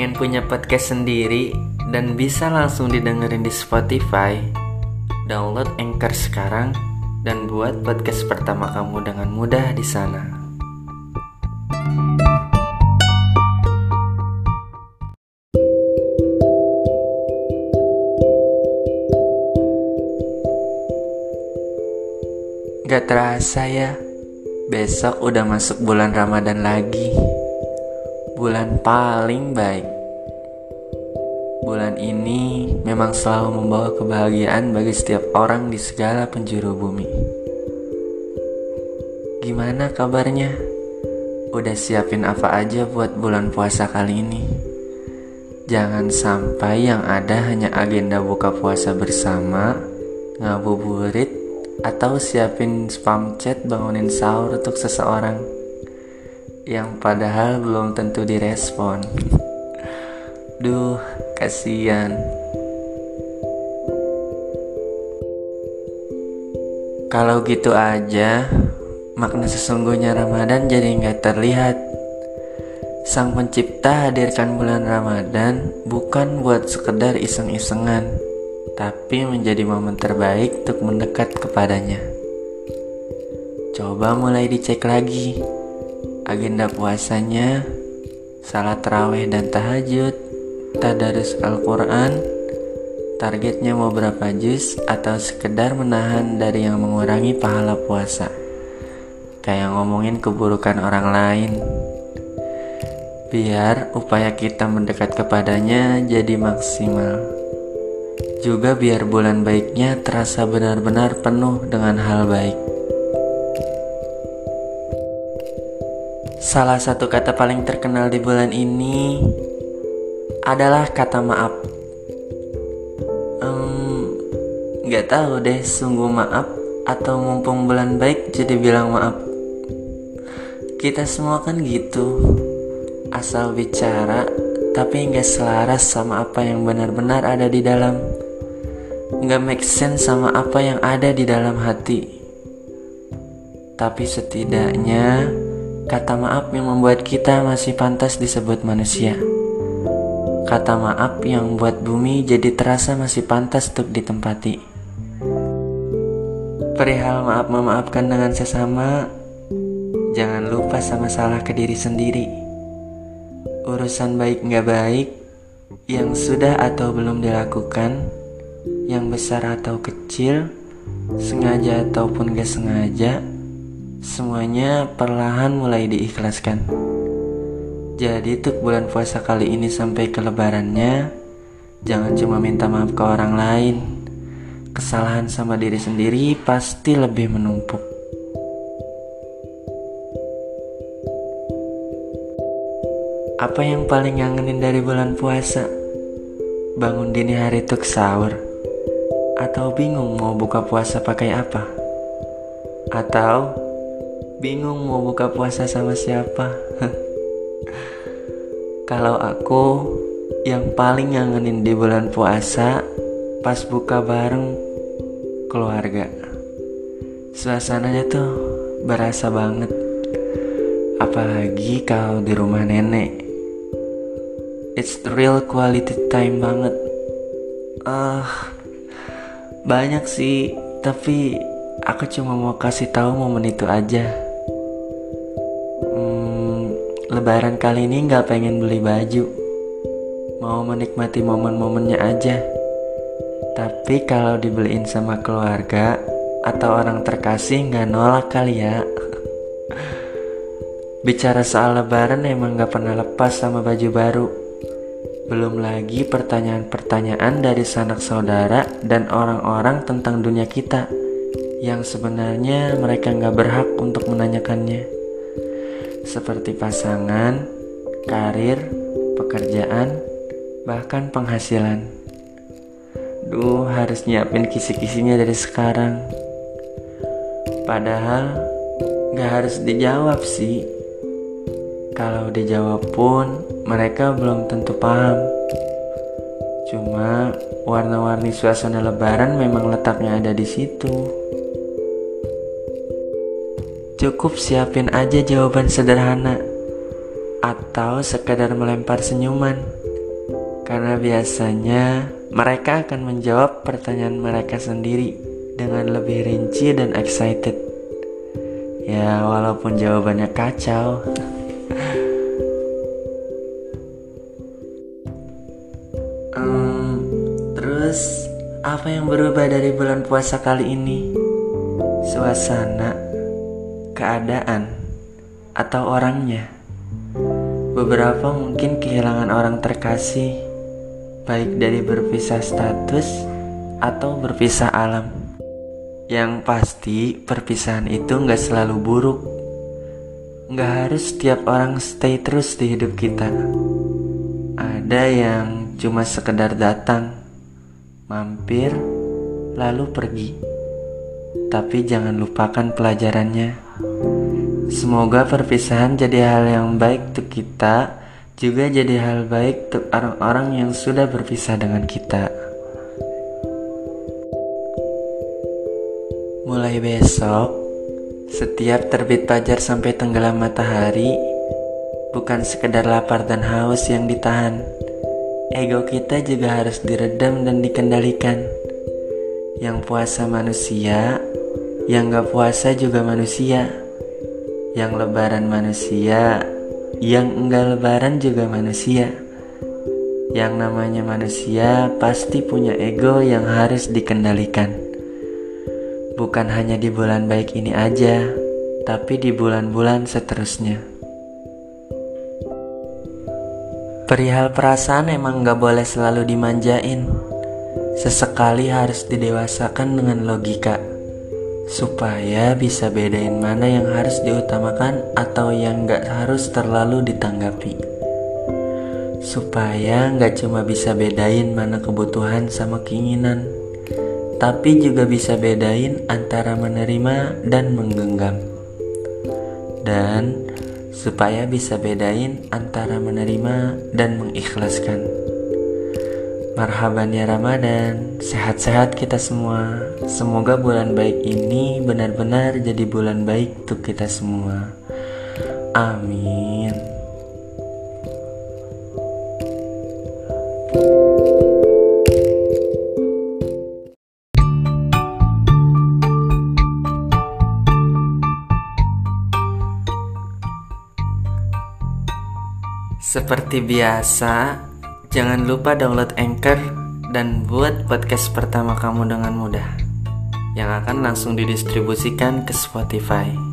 pengen punya podcast sendiri dan bisa langsung didengerin di Spotify, download Anchor sekarang dan buat podcast pertama kamu dengan mudah di sana. Gak terasa ya, besok udah masuk bulan Ramadan lagi. Bulan paling baik. Bulan ini memang selalu membawa kebahagiaan bagi setiap orang di segala penjuru bumi. Gimana kabarnya? Udah siapin apa aja buat bulan puasa kali ini? Jangan sampai yang ada hanya agenda buka puasa bersama, ngabuburit, atau siapin spam chat bangunin sahur untuk seseorang yang padahal belum tentu direspon. Duh, kasihan. Kalau gitu aja, makna sesungguhnya Ramadan jadi gak terlihat. Sang Pencipta hadirkan bulan Ramadan bukan buat sekedar iseng-isengan, tapi menjadi momen terbaik untuk mendekat kepadanya. Coba mulai dicek lagi agenda puasanya, salat tarawih dan tahajud, tadarus Al-Qur'an, targetnya mau berapa juz, atau sekedar menahan dari yang mengurangi pahala puasa, kayak ngomongin keburukan orang lain. Biar upaya kita mendekat kepadanya jadi maksimal. Juga biar bulan baiknya terasa benar-benar penuh dengan hal baik. Salah satu kata paling terkenal di bulan ini adalah kata maaf. Gak tahu deh, sungguh maaf atau mumpung bulan baik jadi bilang maaf. Kita semua kan gitu, asal bicara tapi gak selaras sama apa yang benar-benar ada di dalam. Gak make sense sama apa yang ada di dalam hati. Tapi setidaknya kata maaf yang membuat kita masih pantas disebut manusia. Kata maaf yang buat bumi jadi terasa masih pantas untuk ditempati. Perihal maaf memaafkan dengan sesama, jangan lupa sama salah ke diri sendiri. Urusan baik gak baik, yang sudah atau belum dilakukan, yang besar atau kecil, sengaja ataupun gak sengaja, semuanya perlahan mulai diikhlaskan. Jadi untuk bulan puasa kali ini sampai ke lebarannya, jangan cuma minta maaf ke orang lain. Kesalahan sama diri sendiri pasti lebih menumpuk. Apa yang paling ngangenin dari bulan puasa? Bangun dini hari tuk sahur, atau bingung mau buka puasa pakai apa, atau bingung mau buka puasa sama siapa. Kalau aku, yang paling ngangenin di bulan puasa pas buka bareng keluarga. Suasananya tuh berasa banget, apalagi kalau di rumah nenek. It's real quality time banget. Banyak sih, tapi aku cuma mau kasih tahu momen itu aja. Lebaran kali ini gak pengen beli baju, mau menikmati momen-momennya aja. Tapi kalau dibeliin sama keluarga atau orang terkasih gak nolak kali ya. Bicara soal lebaran emang gak pernah lepas sama baju baru. Belum lagi pertanyaan-pertanyaan dari sanak saudara dan orang-orang tentang dunia kita, yang sebenarnya mereka gak berhak untuk menanyakannya. Seperti pasangan, karir, pekerjaan, bahkan penghasilan. Duh, harus nyiapin kisi-kisinya dari sekarang. Padahal gak harus dijawab sih. Kalau dijawab pun mereka belum tentu paham. Cuma warna-warni suasana lebaran memang letaknya ada di situ. Cukup siapin aja jawaban sederhana, atau sekedar melempar senyuman. karena biasanya mereka akan menjawab pertanyaan mereka sendiri dengan lebih rinci dan excited. Ya, walaupun jawabannya kacau. Terus apa yang berubah dari bulan puasa kali ini? Suasana, keadaan, atau orangnya? Beberapa mungkin kehilangan orang terkasih, baik dari berpisah status atau berpisah alam. Yang pasti perpisahan itu gak selalu buruk. Gak harus setiap orang stay terus di hidup kita. Ada yang cuma sekedar datang, mampir, lalu pergi. Tapi jangan lupakan pelajarannya. Semoga perpisahan jadi hal yang baik untuk kita, juga jadi hal baik untuk orang-orang yang sudah berpisah dengan kita. Mulai besok, setiap terbit fajar sampai tenggelam matahari, bukan sekedar lapar dan haus yang ditahan. Ego kita juga harus diredam dan dikendalikan. Yang puasa manusia, yang gak puasa juga manusia. Yang lebaran manusia, yang enggak lebaran juga manusia. Yang namanya manusia pasti punya ego yang harus dikendalikan. Bukan hanya di bulan baik ini aja, tapi di bulan-bulan seterusnya. Perihal perasaan emang gak boleh selalu dimanjain. Sesekali harus didewasakan dengan logika, supaya bisa bedain mana yang harus diutamakan atau yang gak harus terlalu ditanggapi. Supaya gak cuma bisa bedain mana kebutuhan sama keinginan, tapi juga bisa bedain antara menerima dan menggenggam. Dan supaya bisa bedain antara menerima dan mengikhlaskan. Marhaban ya Ramadan, sehat-sehat kita semua. Semoga bulan baik ini benar-benar jadi bulan baik untuk kita semua. Amin. Seperti biasa, jangan lupa download Anchor dan buat podcast pertama kamu dengan mudah, yang akan langsung didistribusikan ke Spotify.